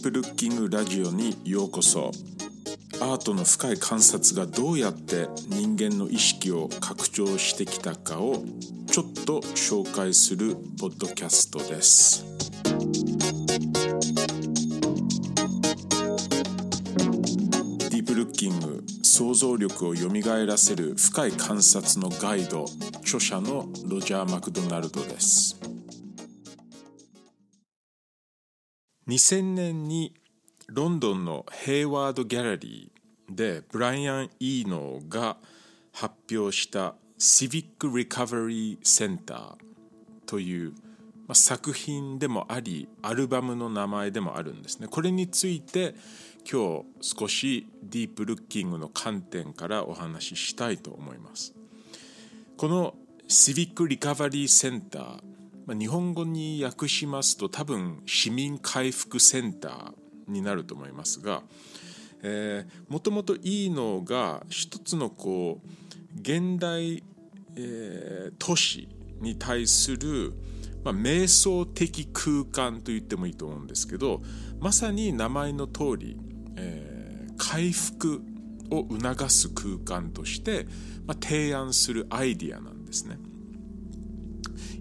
ープルッキングラジオにようこそ。アートの深い観察がどうやって人間の意識を拡張してきたかをちょっと紹介するポッドキャストです。ディープルッキング、想像力を蘇らせる深い観察のガイド、著者のロジャー・マクドナルドです。2000年にロンドンのヘイワード・ギャラリーでブライアン・イーノーが発表したCivic Recovery Centerという作品でもあり、アルバムの名前でもあるんですね。これについて今日少しディープルッキングの観点からお話ししたいと思います。このCivic Recovery Center、日本語に訳しますと多分市民回復センターになると思いますが、もともとイーノが一つのこう現代、都市に対する、瞑想的空間と言ってもいいと思うんですけど、まさに名前の通り、回復を促す空間として、提案するアイディアなんですね。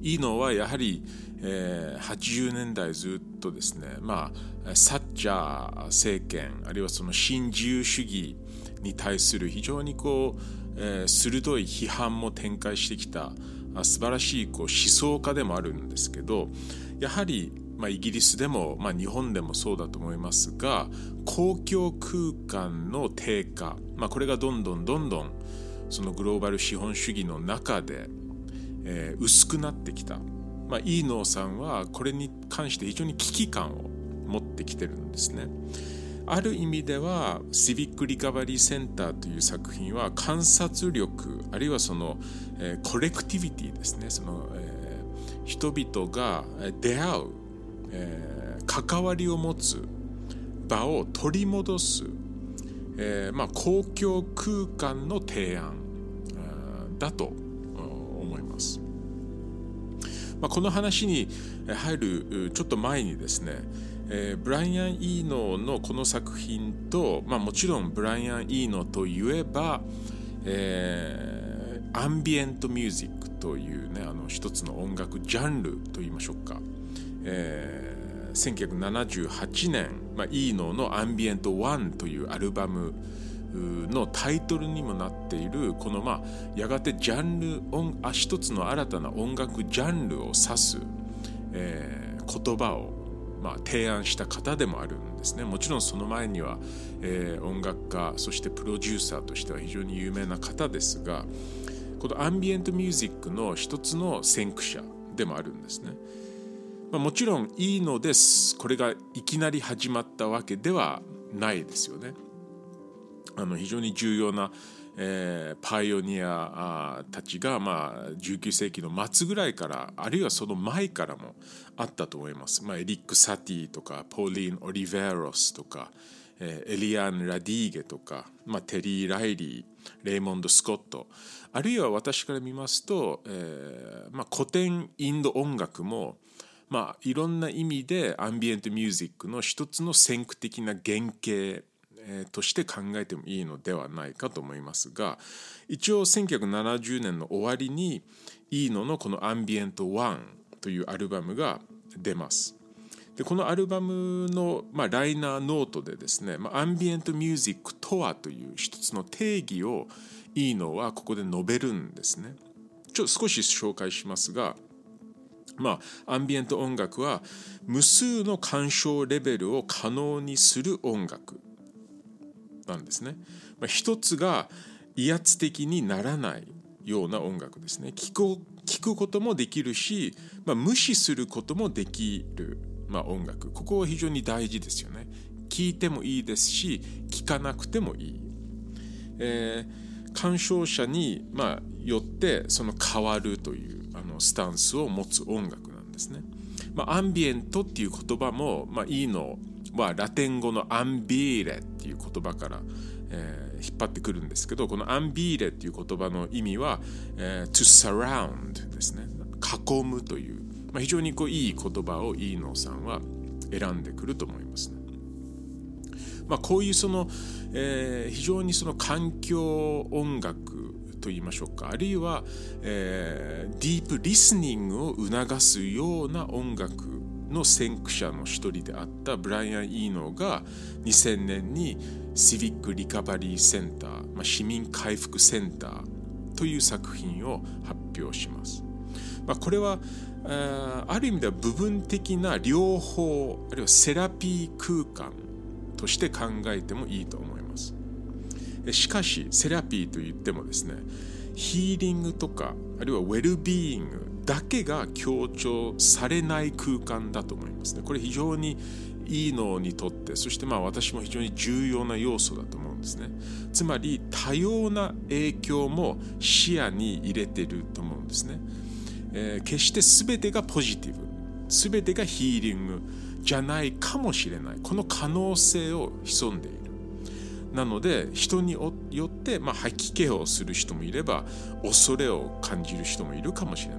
イーノはやはり、80年代ずっとですね、サッチャー政権、あるいはその新自由主義に対する非常に鋭い批判も展開してきた素晴らしい思想家でもあるんですけど、やはり、イギリスでも、日本でもそうだと思いますが、公共空間の低下、これがどんどんそのグローバル資本主義の中で薄くなってきた。イーノーさんはこれに関して非常に危機感を持ってきてるんですね。ある意味ではシビックリカバリーセンターという作品は観察力、あるいはその、コレクティビティですね、その、人々が出会う、関わりを持つ場を取り戻す、公共空間の提案だと思います。この話に入るちょっと前にですね、ブライアン・イーノーのこの作品と、もちろんブライアン・イーノーといえば、アンビエントミュージックというね、一つの音楽ジャンルといいましょうか、1978年、イーノーのアンビエント1というアルバムのタイトルにもなっている、このやがてジャンル一つの新たな音楽ジャンルを指す、言葉を提案した方でもあるんですね。もちろんその前には、音楽家、そしてプロデューサーとしては非常に有名な方ですが、このアンビエントミュージックの一つの先駆者でもあるんですね。もちろんいいのです。これがいきなり始まったわけではないですよね。非常に重要な、パイオニアたちが、19世紀の末ぐらいから、あるいはその前からもあったと思います。エリック・サティとかポーリーン・オリヴェロスとか、エリアン・ラディーゲとか、テリー・ライリー、レイモンド・スコット、あるいは私から見ますと、古典インド音楽も、いろんな意味でアンビエントミュージックの一つの先駆的な原型として考えてもいいのではないかと思いますが、一応1970年の終わりにイーノのこのアンビエント1というアルバムが出ます。でこのアルバムの、ライナーノートでですね、アンビエントミュージックとはという一つの定義をイーノはここで述べるんですね。少し紹介しますが、アンビエント音楽は無数の鑑賞レベルを可能にする音楽なんですね。一つが威圧的にならないような音楽ですね。聞くこともできるし、無視することもできる、音楽、ここは非常に大事ですよね。聞いてもいいですし、聞かなくてもいい、鑑賞者に、よってその変わるというスタンスを持つ音楽なんですね。アンビエントっていう言葉も、いいのはラテン語のアンビーレっていう言葉から、引っ張ってくるんですけど、このアンビーレっていう言葉の意味は、to surround ですね、囲むという、非常にいい言葉をイーノーさんは選んでくると思いますね。こういう非常に環境音楽と言いましょうか、あるいは、ディープリスニングを促すような音楽の先駆者の一人であったブライアン・イーノーが2000年にCivic Recovery Center、市民回復センターという作品を発表します。これはある意味では部分的な療法、あるいはセラピー空間として考えてもいいと思います。しかしセラピーといってもですね、ヒーリングとかあるいはウェルビーイングだけが強調されない空間だと思いますね。これ非常にいいのにとって、そして私も非常に重要な要素だと思うんですね。つまり多様な影響も視野に入れていると思うんですね。決して全てがポジティブ、全てがヒーリングじゃないかもしれない、この可能性を潜んでいる。なので人によって吐き気をする人もいれば、恐れを感じる人もいるかもしれ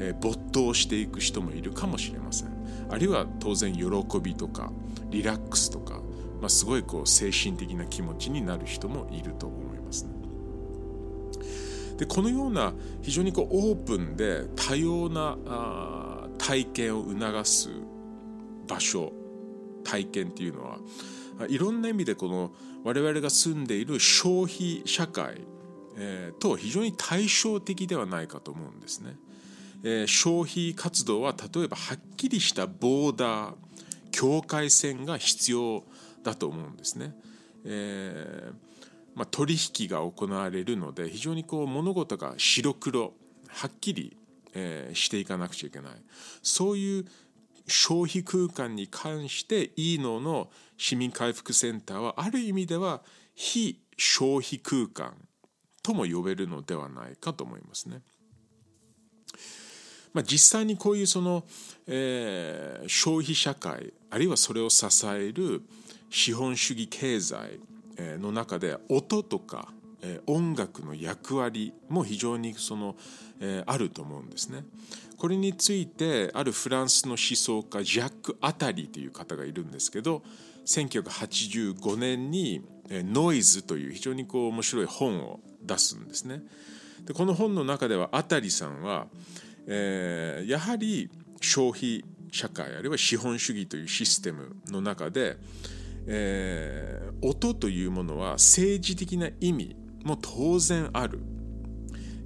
ない、没頭していく人もいるかもしれません。あるいは当然喜びとかリラックスとか、すごい精神的な気持ちになる人もいると思いますね。でこのような非常にオープンで多様な体験を促す場所、体験というのはいろんな意味で我々が住んでいる消費社会と非常に対照的ではないかと思うんですね。消費活動は例えばはっきりしたボーダー、境界線が必要だと思うんですね。取引が行われるので非常に物事が白黒はっきり、していかなくちゃいけない。そういう消費空間に関してイーノの市民回復センターはある意味では非消費空間とも呼べるのではないかと思いますね。実際にこういう消費社会、あるいはそれを支える資本主義経済の中で音とか音楽の役割も非常にあると思うんですね。これについてあるフランスの思想家ジャック・アタリという方がいるんですけど、1985年にノイズという非常に面白い本を出すんですね。でこの本の中ではアタリさんは、やはり消費社会あるいは資本主義というシステムの中で音というものは政治的な意味も当然ある。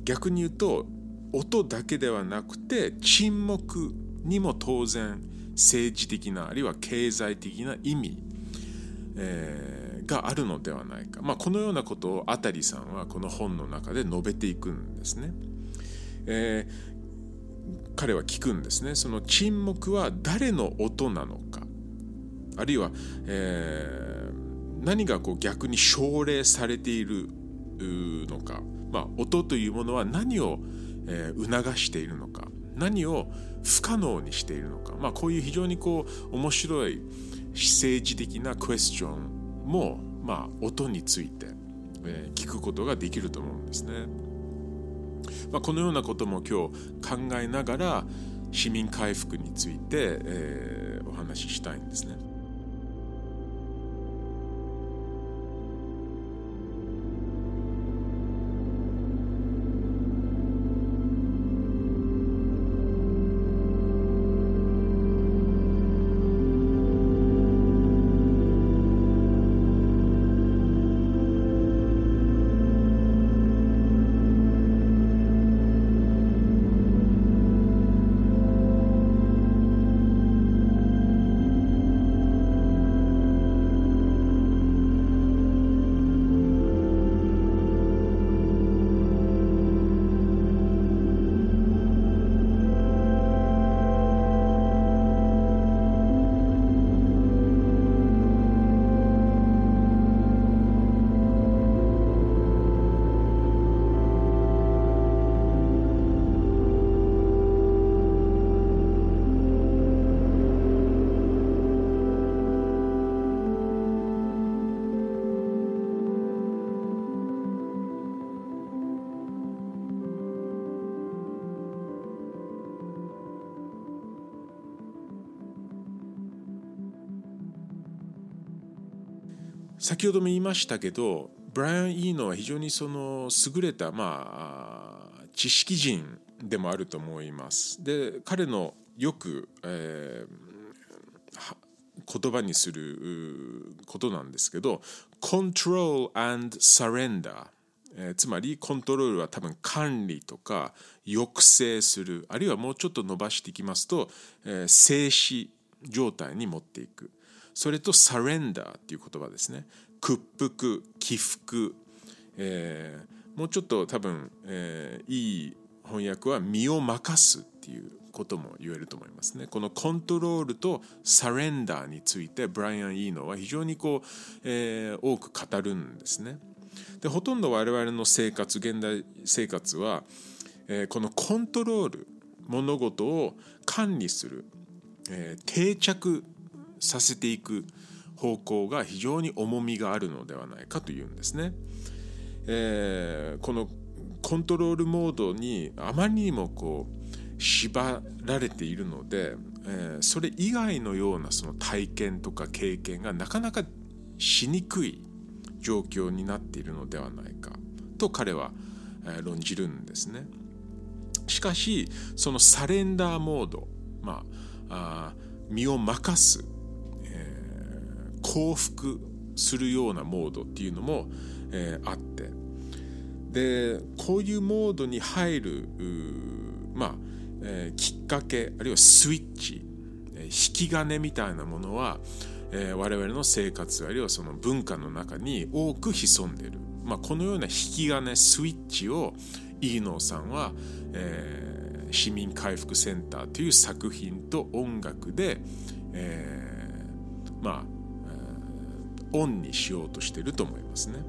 逆に言うと音だけではなくて沈黙にも当然政治的なあるいは経済的な意味、があるのではないか、このようなことをアタリさんはこの本の中で述べていくんですね。彼は聞くんですね。その沈黙は誰の音なのか、あるいは、何が逆に奨励されているのか、音というものは何を、促しているのか、何を不可能にしているのか、こういう非常に面白い政治的なクエスチョンも、音について、聞くことができると思うんですね。このようなことも今日考えながら市民回復について、お話ししたいんですね。先ほども言いましたけど、ブライアン・イーノは非常にその優れた、知識人でもあると思います。で、彼のよく、言葉にすることなんですけど、コントロール&サレンダー、つまりコントロールは多分管理とか抑制する、あるいはもうちょっと伸ばしていきますと、静止状態に持っていく。それとサレンダーっていう言葉ですね。屈服、起伏、もうちょっと多分、いい翻訳は身を任すっていうことも言えると思いますね。このコントロールとサレンダーについてブライアン・イーノは非常に多く語るんですね。で、ほとんど我々の生活、現代生活は、このコントロール、物事を管理する、定着させていく方向が非常に重みがあるのではないかというんですね。このコントロールモードにあまりにも縛られているので、それ以外のようなその体験とか経験がなかなかしにくい状況になっているのではないかと彼は論じるんですね。しかしそのサレンダーモード、身を任す、降伏するようなモードっていうのも、あって、でこういうモードに入るきっかけ、あるいはスイッチ、引き金みたいなものは、我々の生活、あるいはその文化の中に多く潜んでいる、このような引き金、スイッチをイーノーさんは、市民回復センターという作品と音楽で、オンにしようとしていると思いますね。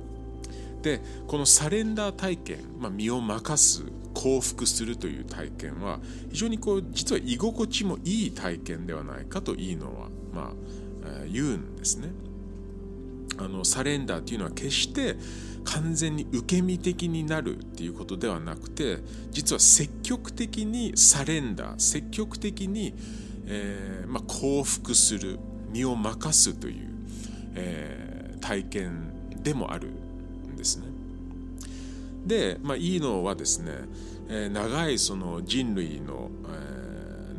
で、このサレンダー体験、身を任す、降伏するという体験は非常に実は居心地もいい体験ではないかとイーノーは言うんですね。サレンダーというのは決して完全に受け身的になるということではなくて、実は積極的にサレンダー、積極的に、降伏する、身を任すという、体験でもあるんですね。で、イーノーはですね、長いその人類の、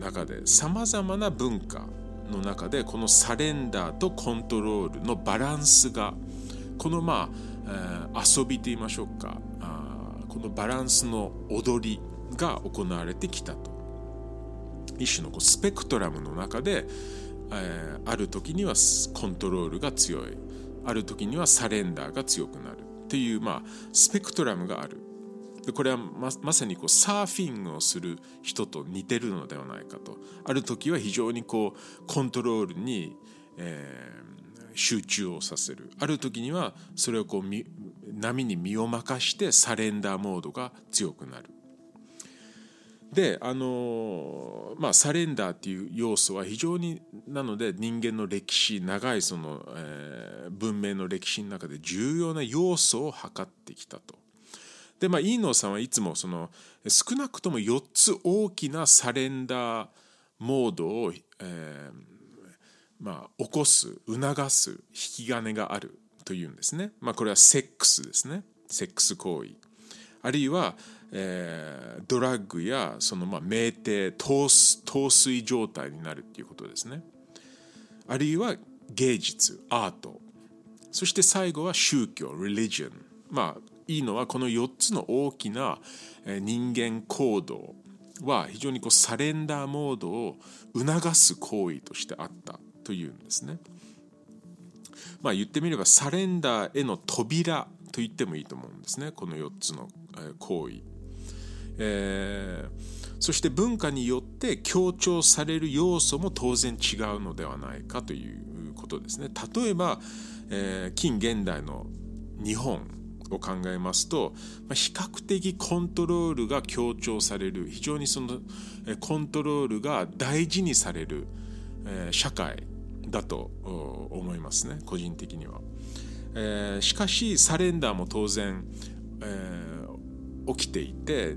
中でさまざまな文化の中で、このサレンダーとコントロールのバランスが、この遊びと言いましょうか、このバランスの踊りが行われてきたと、一種のスペクトラムの中で、ある時にはコントロールが強い、ある時にはサレンダーが強くなるという、スペクトラムがある。で、これはまさにサーフィングをする人と似てるのではないかと。ある時は非常にコントロールに、集中をさせる。ある時にはそれを波に身を任してサレンダーモードが強くなる。で、サレンダーっていう要素は非常に、なので人間の歴史、長いその、文明の歴史の中で重要な要素を測ってきたと。で、イーノーさんはいつもその少なくとも4つ大きなサレンダーモードを、起こす、促す引き金があるというんですね。これはセックスですね。セックス行為、あるいは、ドラッグやその酩酊、陶酔状態になるということですね。あるいは芸術、アート、そして最後は宗教、リリジョン。イーノーはこの4つの大きな人間行動は非常にサレンダーモードを促す行為としてあったというんですね。言ってみればサレンダーへの扉と言ってもいいと思うんですね、この4つの行為。そして文化によって強調される要素も当然違うのではないかということですね。例えば、近現代の日本を考えますと、比較的コントロールが強調される、非常にそのコントロールが大事にされる社会だと思いますね、個人的には。しかしサレンダーも当然起きていて、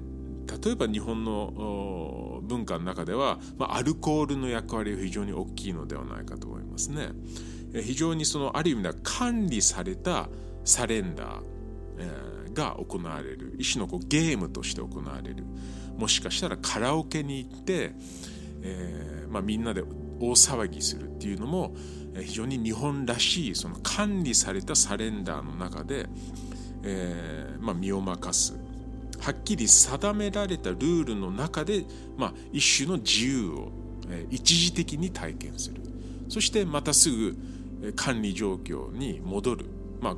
例えば日本の文化の中ではアルコールの役割が非常に大きいのではないかと思いますね。非常にそのある意味では管理されたサレンダーが行われる、一種のこうゲームとして行われる、もしかしたらカラオケに行って、みんなで大騒ぎするっていうのも非常に日本らしいその管理されたサレンダーの中で、身を任す、はっきり定められたルールの中で、一種の自由を一時的に体験する、そしてまたすぐ管理状況に戻る、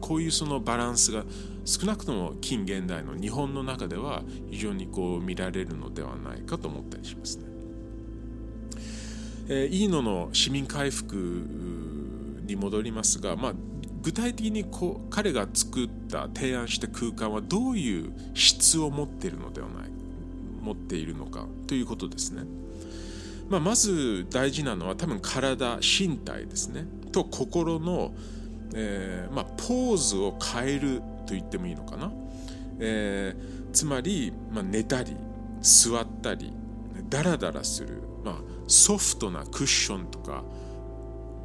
こういうそのバランスが少なくとも近現代の日本の中では非常にこう見られるのではないかと思ったりしますね。飯野の市民回復に戻りますが、具体的にこう彼が作った提案した空間はどういう質を持っているのではない、持っているのかということですね。まず大事なのは多分体、身体ですねと心の、ポーズを変えると言ってもいいのかな、つまり、寝たり座ったりダラダラする、ソフトなクッションとか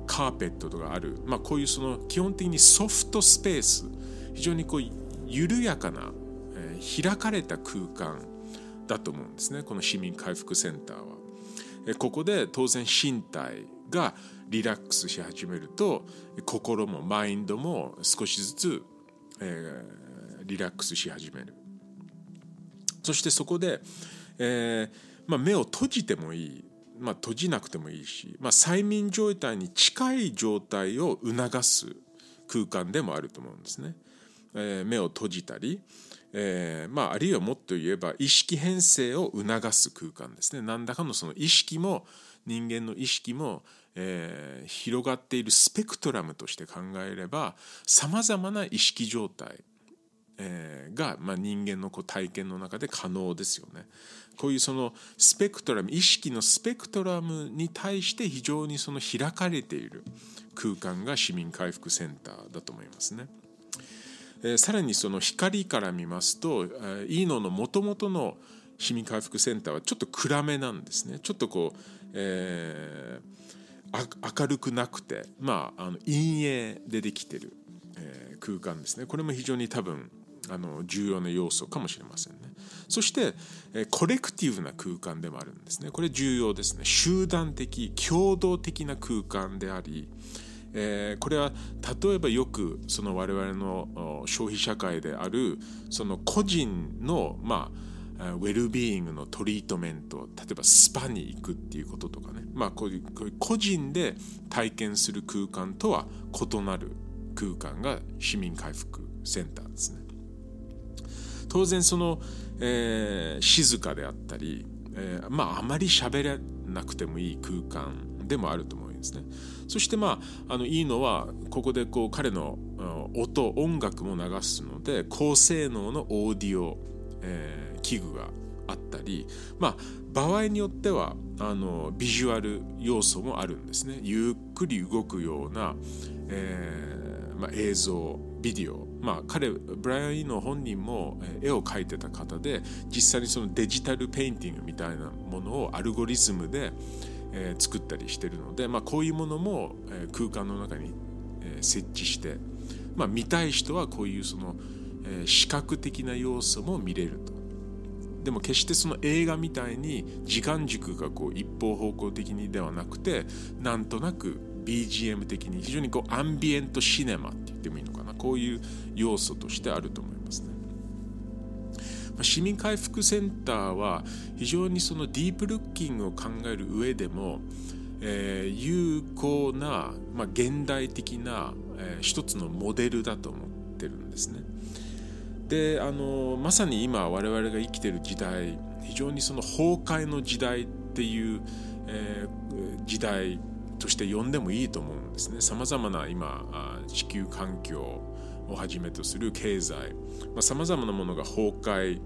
カーペットとかある、こういうその基本的にソフトスペース、非常にこう緩やかな、開かれた空間だと思うんですね、この市民回復センターは。ここで当然身体がリラックスし始めると心もマインドも少しずつ、リラックスし始める。そしてそこで、目を閉じてもいい、閉じなくてもいいし、催眠状態に近い状態を促す空間でもあると思うんですね。目を閉じたり、あるいはもっと言えば意識変性を促す空間ですね。何らかのその意識も人間の意識も、広がっているスペクトラムとして考えればさまざまな意識状態、が、人間のこう体験の中で可能ですよね。こういうそのスペクトラム、意識のスペクトラムに対して非常にその開かれている空間が市民回復センターだと思いますね。さらにその光から見ますと、飯野のもともとの市民回復センターはちょっと暗めなんですね。ちょっとこう、明るくなくて、陰影でできている、空間ですね。これも非常に多分重要な要素かもしれませんね。そしてコレクティブな空間でもあるんですね。これ重要ですね。集団的、共同的な空間であり、これは例えばよくその我々の消費社会であるその個人のウェルビーイングのトリートメント、例えばスパに行くっていうこととかね、こういう個人で体験する空間とは異なる空間が市民回復センターですね。当然その、静かであったり、あまり喋らなくてもいい空間でもあると思うんですね。そしていいのはここでこう彼の音楽も流すので高性能のオーディオ、器具があったり、場合によってはビジュアル要素もあるんですね。ゆっくり動くような、映像、ビデオ、ブライアン・イーノ本人も絵を描いてた方で、実際にそのデジタルペインティングみたいなものをアルゴリズムで作ったりしているので、こういうものも空間の中に設置して、見たい人はこういうその視覚的な要素も見れると。でも決してその映画みたいに時間軸がこう一方方向的にではなくて、なんとなくBGM 的に非常にこうアンビエントシネマって言ってもいいのかな、こういう要素としてあると思いますね。市民回復センターは非常にそのディープルッキングを考える上でも、有効な、現代的な、一つのモデルだと思ってるんですね。で、まさに今我々が生きてる時代、非常にその崩壊の時代っていう、時代として呼んでもいいと思うんですね。さまざまな今地球環境をはじめとする経済、さまざまなものが崩壊、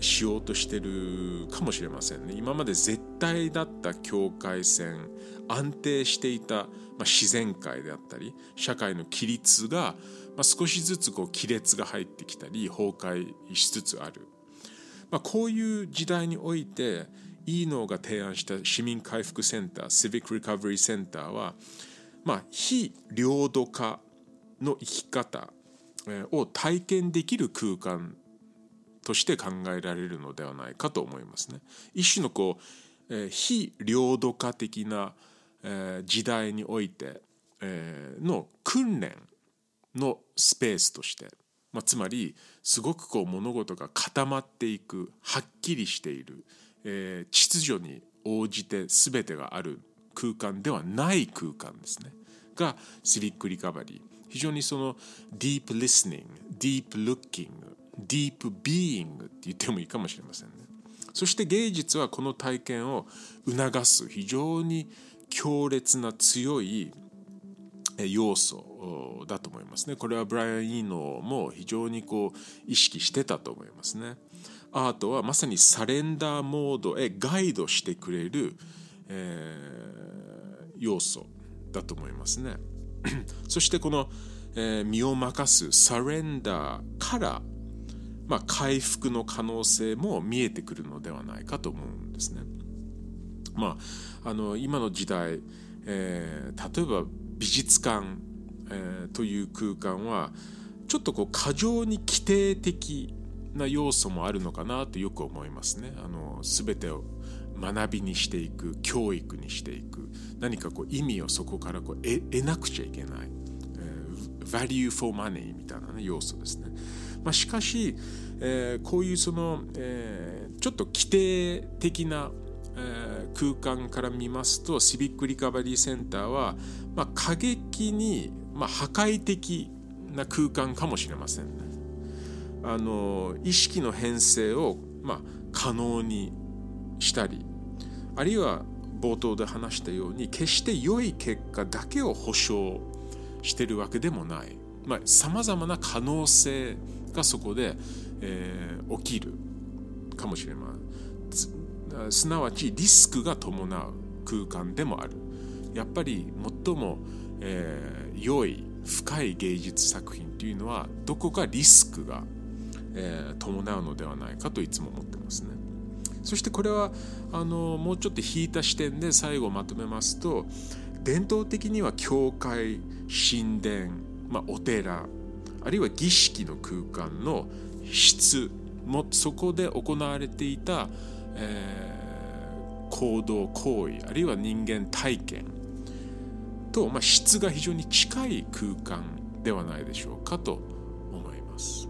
しようとしてるかもしれませんね。今まで絶対だった境界線、安定していた、自然界であったり社会の規律が、少しずつこう亀裂が入ってきたり崩壊しつつある、こういう時代において飯野が提案した市民回復センター、Civic Recovery Center は、まあ、非領土化の生き方を体験できる空間として考えられるのではないかと思いますね。一種のこう、非領土化的な、時代において、の訓練のスペースとして、まあ、つまりすごくこう物事が固まっていく、はっきりしている、秩序に応じて全てがある空間ではない空間ですねがシビックリカバリー、非常にそのディープリスニング、ディープルッキング、ディープビーイングって言ってもいいかもしれませんね。そして芸術はこの体験を促す非常に強烈な強い要素だと思いますね。これはブライアン・イーノも非常にこう意識してたと思いますね。アートはまさにサレンダーモードへガイドしてくれる、要素だと思いますね。そしてこの、身を任すサレンダーから、まあ、回復の可能性も見えてくるのではないかと思うんですね。まあ、今の時代、例えば美術館、という空間はちょっとこう過剰に規定的な要素もあるのかなとよく思いますね。全てを学びにしていく、教育にしていく、何かこう意味をそこからこう得なくちゃいけない、value for money みたいな、ね、要素ですね。まあ、しかし、こういうその、ちょっと規定的な、空間から見ますとシビックリカバリーセンターは、まあ、過激に、まあ、破壊的な空間かもしれませんね。意識の変性を、まあ、可能にしたり、あるいは冒頭で話したように決して良い結果だけを保証しているわけでもない、まあ、様々な可能性がそこで、起きるかもしれません。すなわちリスクが伴う空間でもある。やっぱり最も、良い深い芸術作品というのはどこかリスクが、伴うのではないかといつも思ってますね。そしてこれはもうちょっと引いた視点で最後まとめますと、伝統的には教会、神殿、まあ、お寺、あるいは儀式の空間の質もそこで行われていた、行動行為、あるいは人間体験と、まあ、質が非常に近い空間ではないでしょうかと思います。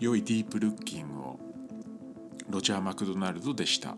良いディープルッキングをロジャー・マクドナルドでした。